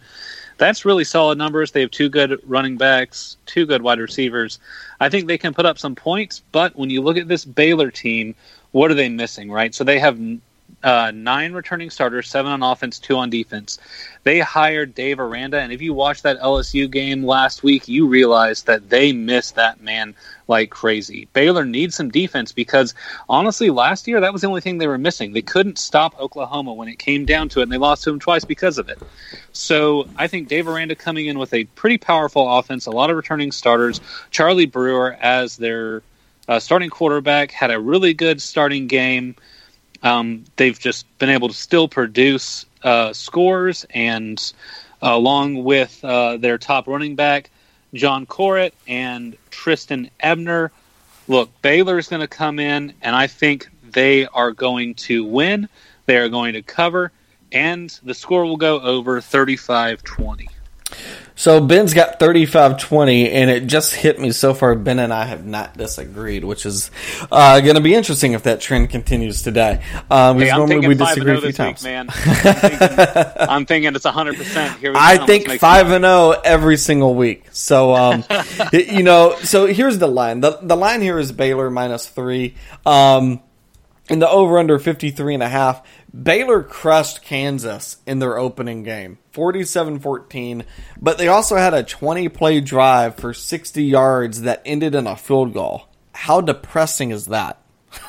That's really solid numbers. They have two good running backs, two good wide receivers. I think they can put up some points, but when you look at this Baylor team, what are they missing, right? So they have uh, nine returning starters, seven on offense, two on defense. They hired Dave Aranda, and if you watched that L S U game last week, you realize that they missed that man like crazy. Baylor needs some defense because, honestly, last year that was the only thing they were missing. They couldn't stop Oklahoma when it came down to it, and they lost to them twice because of it. So I think Dave Aranda coming in with a pretty powerful offense, a lot of returning starters. Charlie Brewer as their uh, starting quarterback had a really good starting game. Um, they've just been able to still produce uh, scores, and uh, along with uh, their top running back, John Corrett and Tristan Ebner. Look, Baylor is going to come in, and I think they are going to win. They are going to cover, and the score will go over thirty-five twenty. So Ben's got thirty-five twenty, and it just hit me so far. Ben and I have not disagreed, which is uh, going to be interesting if that trend continues today. Uh, hey, I'm thinking we disagree a few times. Week, man. I'm, thinking, I'm thinking it's one hundred percent. Here we I think five and oh every single week. So, um, you know, so here's the line. The, the line here is Baylor minus three. Um, and the over-under fifty-three and a half. Baylor crushed Kansas in their opening game, forty-seven fourteen, but they also had a twenty-play drive for sixty yards that ended in a field goal. How depressing is that?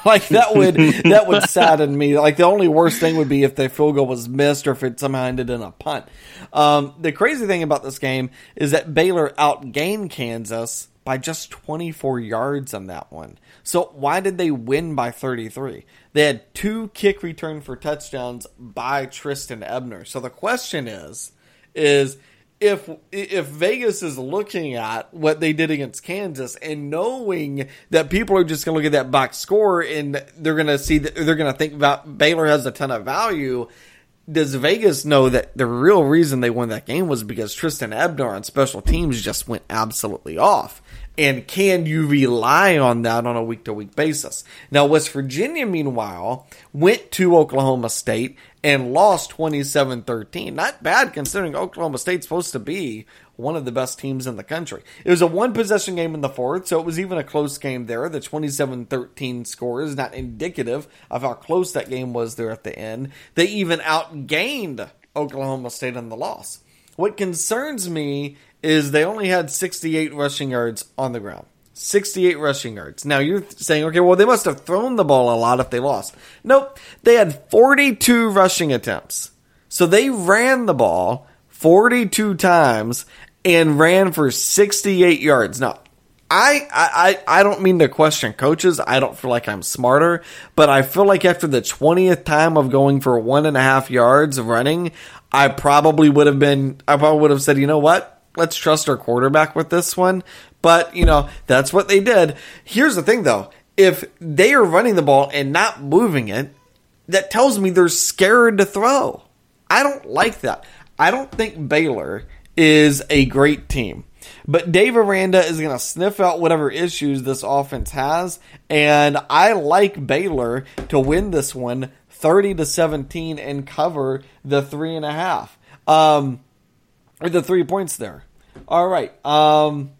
Like, that would that would sadden me. Like, the only worst thing would be if the field goal was missed or if it somehow ended in a punt. Um, the crazy thing about this game is that Baylor outgained Kansas by just twenty-four yards on that one. So why did they win by thirty-three? They had two kick return for touchdowns by Tristan Ebner. So the question is, is if if Vegas is looking at what they did against Kansas and knowing that people are just going to look at that box score and they're going to see that, they're going to think that Baylor has a ton of value. does Vegas know that the real reason they won that game was because Tristan Ebner on special teams just went absolutely off? And can you rely on that on a week-to-week basis? Now, West Virginia, meanwhile, went to Oklahoma State and lost twenty-seven thirteen. Not bad considering Oklahoma State's supposed to be one of the best teams in the country. It was a one-possession game in the fourth, so it was even a close game there. The twenty-seven thirteen score is not indicative of how close that game was there at the end. They even outgained Oklahoma State in the loss. What concerns me is they only had sixty-eight rushing yards on the ground. sixty-eight rushing yards. Now, you're saying, okay, well, they must have thrown the ball a lot if they lost. Nope. They had forty-two rushing attempts. So they ran the ball forty-two times and ran for sixty-eight yards. Now, I, I, I don't mean to question coaches. I don't feel like I'm smarter, but I feel like after the twentieth time of going for one and a half yards of running, I probably would have been, I probably would have said, you know what? Let's trust our quarterback with this one. But, you know, that's what they did. Here's the thing, though. If they are running the ball and not moving it, that tells me they're scared to throw. I don't like that. I don't think Baylor is a great team. But Dave Aranda is going to sniff out whatever issues this offense has. And I like Baylor to win this one thirty to seventeen and cover the three and a half. Um, or the three points there. All right. Um,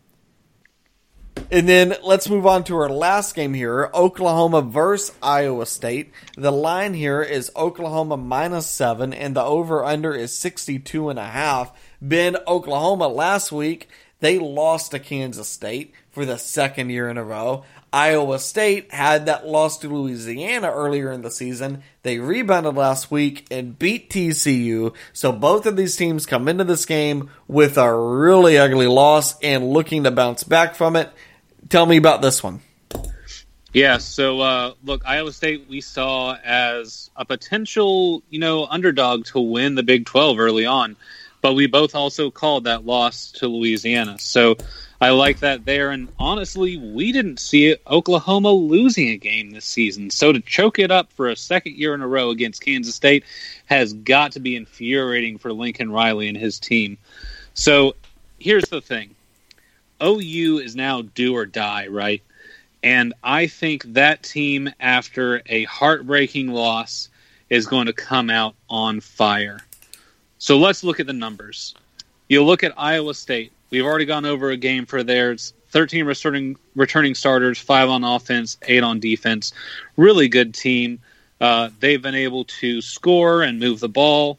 and then let's move on to our last game here. Oklahoma versus Iowa State. The line here is Oklahoma minus seven, and the over-under is sixty-two and a half. Ben, Oklahoma last week, they lost to Kansas State for the second year in a row. Iowa State had that loss to Louisiana earlier in the season. They rebounded last week and beat T C U. So both of these teams come into this game with a really ugly loss and looking to bounce back from it. Tell me about this one. Yeah, so uh, look, Iowa State we saw as a potential, you know, underdog to win the Big twelve early on. But we both also called that loss to Louisiana. So I like that there. And honestly, we didn't see Oklahoma losing a game this season. So to choke it up for a second year in a row against Kansas State has got to be infuriating for Lincoln Riley and his team. So here's the thing. O U is now do or die, right? And I think that team, after a heartbreaking loss, is going to come out on fire. So let's look at the numbers. You look at Iowa State. We've already gone over a game for theirs. thirteen returning, returning starters, five on offense, eight on defense. Really good team. Uh, they've been able to score and move the ball.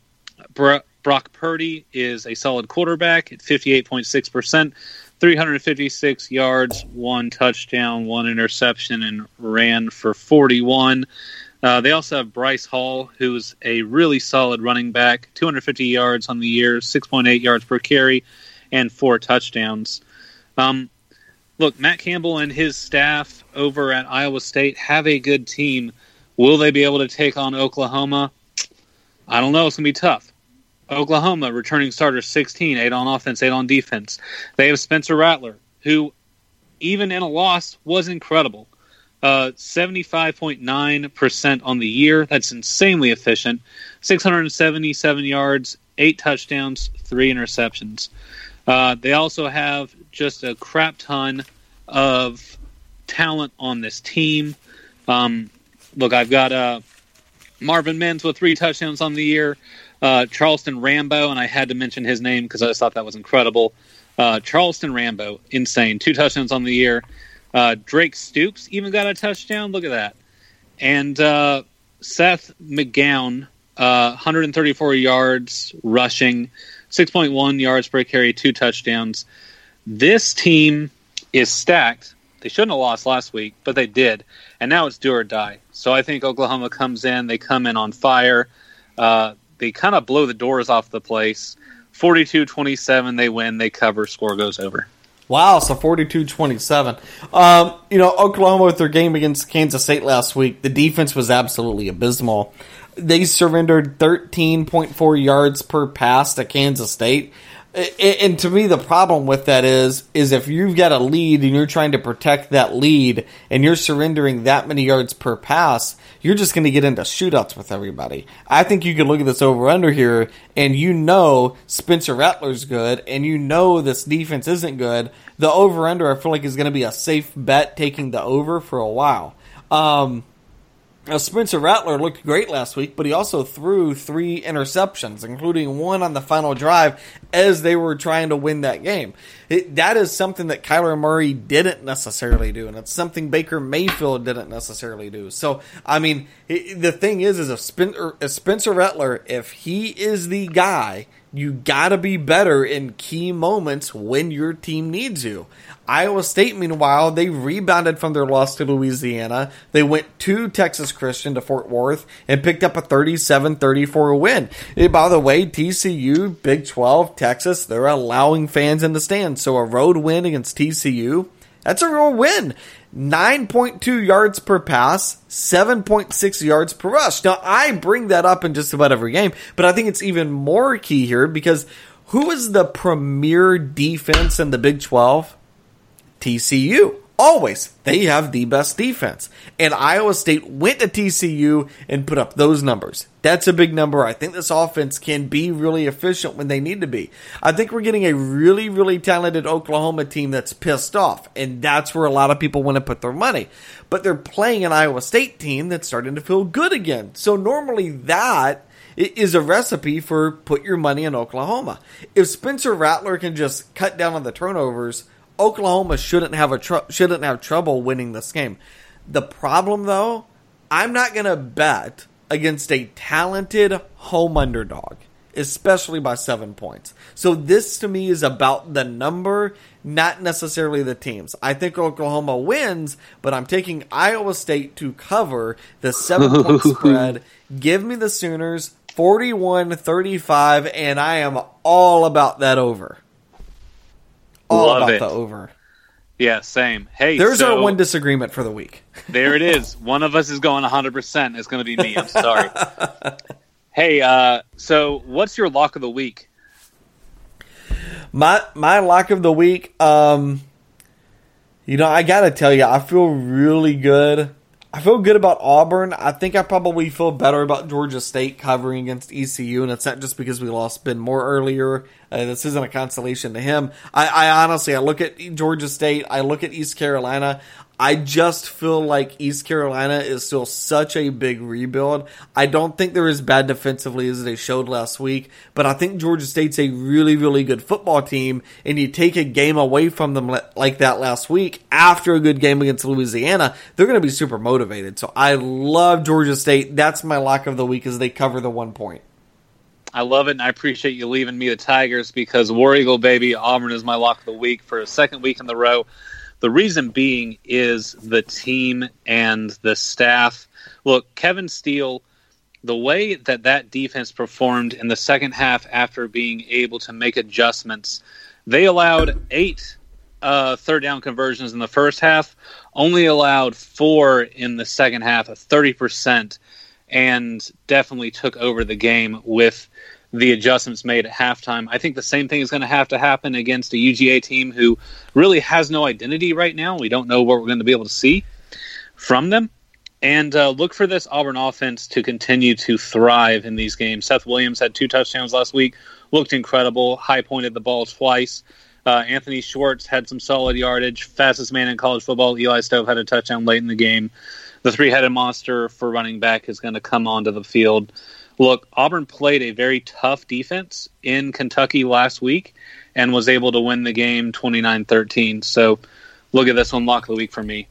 Bro- Brock Purdy is a solid quarterback at fifty-eight point six percent, three hundred fifty-six yards, one touchdown, one interception, and ran for forty-one. Uh, they also have Bryce Hall, who's a really solid running back, two hundred fifty yards on the year, six point eight yards per carry, and four touchdowns. Um, look, Matt Campbell and his staff over at Iowa State have a good team. Will they be able to take on Oklahoma? I don't know. It's going to be tough. Oklahoma, returning starters sixteen, eight on offense, eight on defense. They have Spencer Rattler, who, even in a loss, was incredible. Uh, seventy-five point nine percent on the year. That's insanely efficient. six hundred seventy-seven yards, eight touchdowns, three interceptions. Uh, they also have just a crap ton of talent on this team. Um, look, I've got uh, Marvin Mims with three touchdowns on the year. Uh, Charleston Rambo, and I had to mention his name because I thought that was incredible. Uh, Charleston Rambo, insane. Two touchdowns on the year. Uh, Drake Stoops even got a touchdown. Look at that. And uh, Seth McGowan, uh, one hundred thirty-four yards rushing, six point one yards per carry, two touchdowns. This team is stacked. They shouldn't have lost last week, but they did. And now it's do or die. So I think Oklahoma comes in. They come in on fire. Uh, they kind of blow the doors off the place. forty-two twenty-seven, they win. They cover. Score goes over. Wow, so forty-two twenty-seven. Um, you know, Oklahoma with their game against Kansas State last week, the defense was absolutely abysmal. They surrendered thirteen point four yards per pass to Kansas State. And to me, the problem with that is, is if you've got a lead and you're trying to protect that lead and you're surrendering that many yards per pass, you're just going to get into shootouts with everybody. I think you could look at this over-under here, and you know Spencer Rattler's good, and you know this defense isn't good. The over-under, I feel like, is going to be a safe bet taking the over for a while. Um, now Spencer Rattler looked great last week, but he also threw three interceptions, including one on the final drive as they were trying to win that game. It, that is something that Kyler Murray didn't necessarily do, and it's something Baker Mayfield didn't necessarily do. So, I mean, it, the thing is, is if Spencer, if Spencer Rattler, if he is the guy, you got to be better in key moments when your team needs you. Iowa State, meanwhile, they rebounded from their loss to Louisiana. They went to Texas Christian to Fort Worth and picked up a thirty-seven thirty-four win. And by the way, T C U, Big twelve, Texas, they're allowing fans in the stands. So a road win against T C U, that's a real win. nine point two yards per pass, seven point six yards per rush. Now, I bring that up in just about every game, but I think it's even more key here because who is the premier defense in the Big twelve? T C U. Always. They have the best defense. And Iowa State went to T C U and put up those numbers. That's a big number. I think this offense can be really efficient when they need to be. I think we're getting a really, really talented Oklahoma team that's pissed off, and that's where a lot of people want to put their money. But they're playing an Iowa State team that's starting to feel good again. So normally that is a recipe for put your money in Oklahoma. If Spencer Rattler can just cut down on the turnovers, Oklahoma shouldn't have a tr- shouldn't have trouble winning this game. The problem, though, I'm not going to bet against a talented home underdog, especially by seven points. So this, to me, is about the number, not necessarily the teams. I think Oklahoma wins, but I'm taking Iowa State to cover the seven-point spread. Give me the Sooners, forty-one thirty-five, and I am all about that over. All Love about it. The over. Yeah, same. Hey, there's so, our one disagreement for the week. There it is. One of us is going one hundred percent. It's going to be me. I'm sorry. Hey, uh, so what's your lock of the week? My my lock of the week, um, you know, I got to tell you, I feel really good. I feel good about Auburn. I think I probably feel better about Georgia State covering against E C U, and it's not just because we lost Ben Moore earlier. Uh, this isn't a consolation to him. I, I honestly, I look at Georgia State, I look at East Carolina. I just feel like East Carolina is still such a big rebuild. I don't think they're as bad defensively as they showed last week, but I think Georgia State's a really, really good football team, and you take a game away from them like that last week after a good game against Louisiana, they're going to be super motivated. So I love Georgia State. That's my lock of the week as they cover the one point. I love it, and I appreciate you leaving me the Tigers because War Eagle, baby, Auburn is my lock of the week for a second week in the row. The reason being is the team and the staff. Look, Kevin Steele, the way that that defense performed in the second half after being able to make adjustments, they allowed eight uh, third down conversions in the first half, only allowed four in the second half, a thirty percent, and definitely took over the game with the adjustments made at halftime. I think the same thing is going to have to happen against a U G A team who really has no identity right now. We don't know what we're going to be able to see from them. And uh, look for this Auburn offense to continue to thrive in these games. Seth Williams had two touchdowns last week, looked incredible, high-pointed the ball twice. Uh, Anthony Schwartz had some solid yardage. Fastest man in college football, Eli Stove, had a touchdown late in the game. The three-headed monster for running back is going to come onto the field. Look, Auburn played a very tough defense in Kentucky last week and was able to win the game twenty-nine thirteen. So look at this one, lock of the week for me.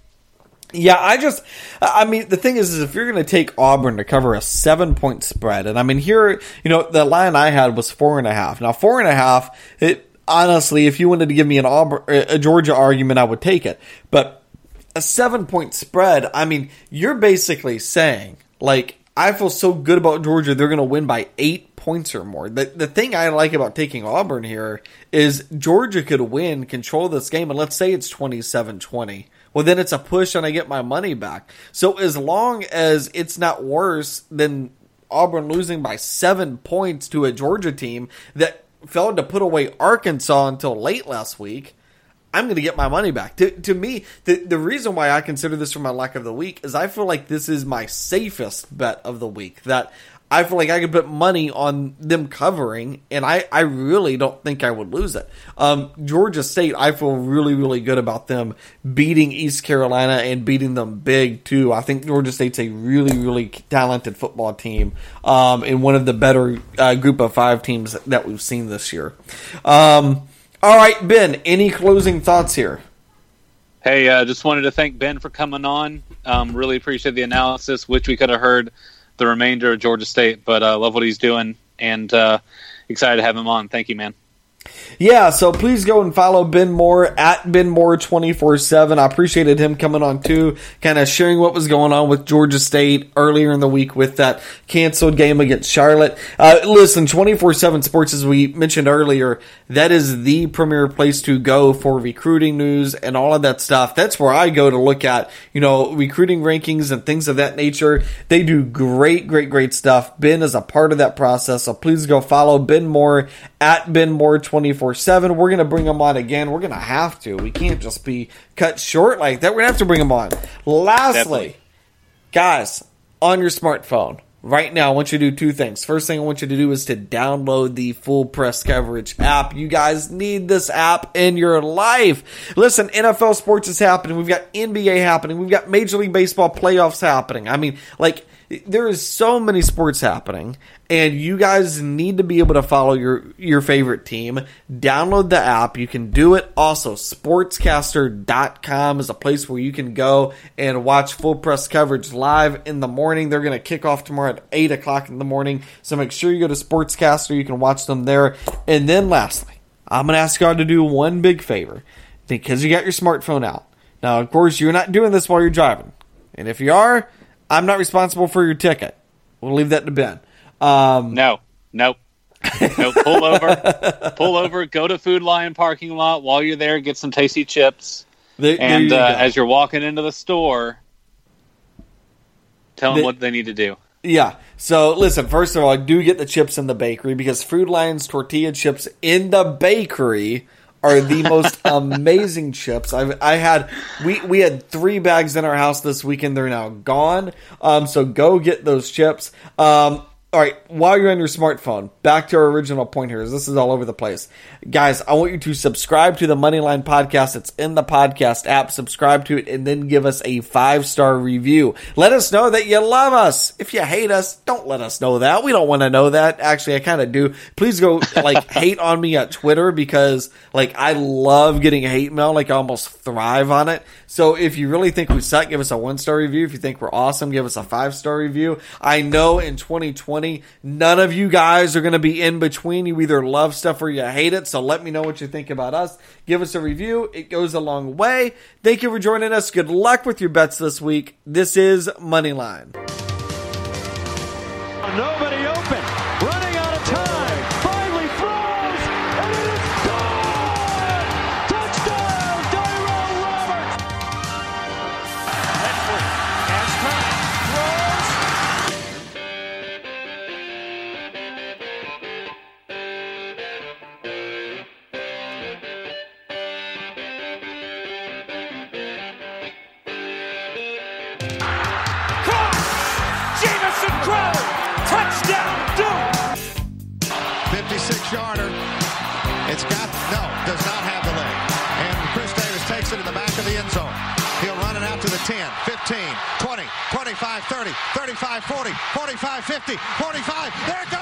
Yeah, I just, I mean, the thing is, is if you're going to take Auburn to cover a seven-point spread, and I mean, here, you know, the line I had was four and a half. Now, four and a half, it, honestly, if you wanted to give me an Auburn, a Georgia argument, I would take it. But a seven-point spread, I mean, you're basically saying, like, I feel so good about Georgia, they're going to win by eight points or more. The, the thing I like about taking Auburn here is Georgia could win, control this game, and let's say it's twenty-seven twenty. Well, then it's a push and I get my money back. So as long as it's not worse than Auburn losing by seven points to a Georgia team that failed to put away Arkansas until late last week, I'm going to get my money back. To, to me, the, the reason why I consider this for my lock of the week is I feel like this is my safest bet of the week, that I feel like I could put money on them covering, and I, I really don't think I would lose it. Um, Georgia State, I feel really, really good about them beating East Carolina and beating them big, too. I think Georgia State's a really, really talented football team, um, and one of the better uh, group of five teams that we've seen this year. Um All right, Ben, any closing thoughts here? Hey, I uh, just wanted to thank Ben for coming on. Um, really appreciate the analysis, which we could have heard the remainder of Georgia State, but I uh, love what he's doing, and uh, excited to have him on. Thank you, man. Yeah, so please go and follow Ben Moore at Ben Moore twenty-four seven. I appreciated him coming on too, kind of sharing what was going on with Georgia State earlier in the week with that canceled game against Charlotte. Uh, listen, twenty-four seven Sports, as we mentioned earlier, that is the premier place to go for recruiting news and all of that stuff. That's where I go to look at, you know, recruiting rankings and things of that nature. They do great, great, great stuff. Ben is a part of that process, so please go follow Ben Moore at Ben Moore twenty-four seven. We're going to bring him on again. We're going to have to. We can't just be cut short like that. We're going to have to bring him on. Lastly, Definitely. guys, on your smartphone right now, I want you to do two things. First thing I want you to do is to download the Full Press Coverage app. You guys need this app in your life. Listen, N F L sports is happening. We've got N B A happening. We've got Major League Baseball playoffs happening. I mean, like, there is so many sports happening, and you guys need to be able to follow your, your favorite team. Download the app. You can do it. Also, sportscaster dot com is a place where you can go and watch Full Press Coverage live in the morning. They're going to kick off tomorrow at eight o'clock in the morning, so make sure you go to Sportscaster. You can watch them there. And then lastly, I'm going to ask y'all to do one big favor, because you got your smartphone out. Now, of course, you're not doing this while you're driving, and if you are, I'm not responsible for your ticket. We'll leave that to Ben. Um, no, no, no. Pull over, pull over. Go to Food Lion parking lot. While you're there, get some tasty chips. There, and there you uh, as you're walking into the store, tell them the, what they need to do. Yeah. So listen. First of all, do get the chips in the bakery, because Food Lion's tortilla chips in the bakery are the most amazing chips. I I had we we had three bags in our house this weekend. They're now gone. Um, so go get those chips. Um, all right. While you're on your smartphone, back to our original point here. This is all over the place, guys. I want you to subscribe to the Moneyline Podcast. It's in the podcast app. Subscribe to it and then give us a five star review. Let us know that you love us. If you hate us, don't let us know that. We don't want to know that. Actually, I kind of do. Please go like hate on me at Twitter, because like I love getting hate mail. Like I almost thrive on it. So if you really think we suck, give us a one star review. If you think we're awesome, give us a five star review. I know in twenty twenty. None of you guys are going to be in between. You either love stuff or you hate it. So let me know what you think about us. Give us a review. It goes a long way. Thank you for joining us. Good luck with your bets this week. This is Moneyline. Nobody open. Running out of time. Finally throws. And it is gone. Touchdown, Daryl Roberts. Edward has time. Yarder. It's got, no, does not have the leg. And Chris Davis takes it in the back of the end zone. He'll run it out to the ten, fifteen, twenty, twenty-five, thirty, thirty-five, forty, forty-five, fifty, forty-five. There it goes.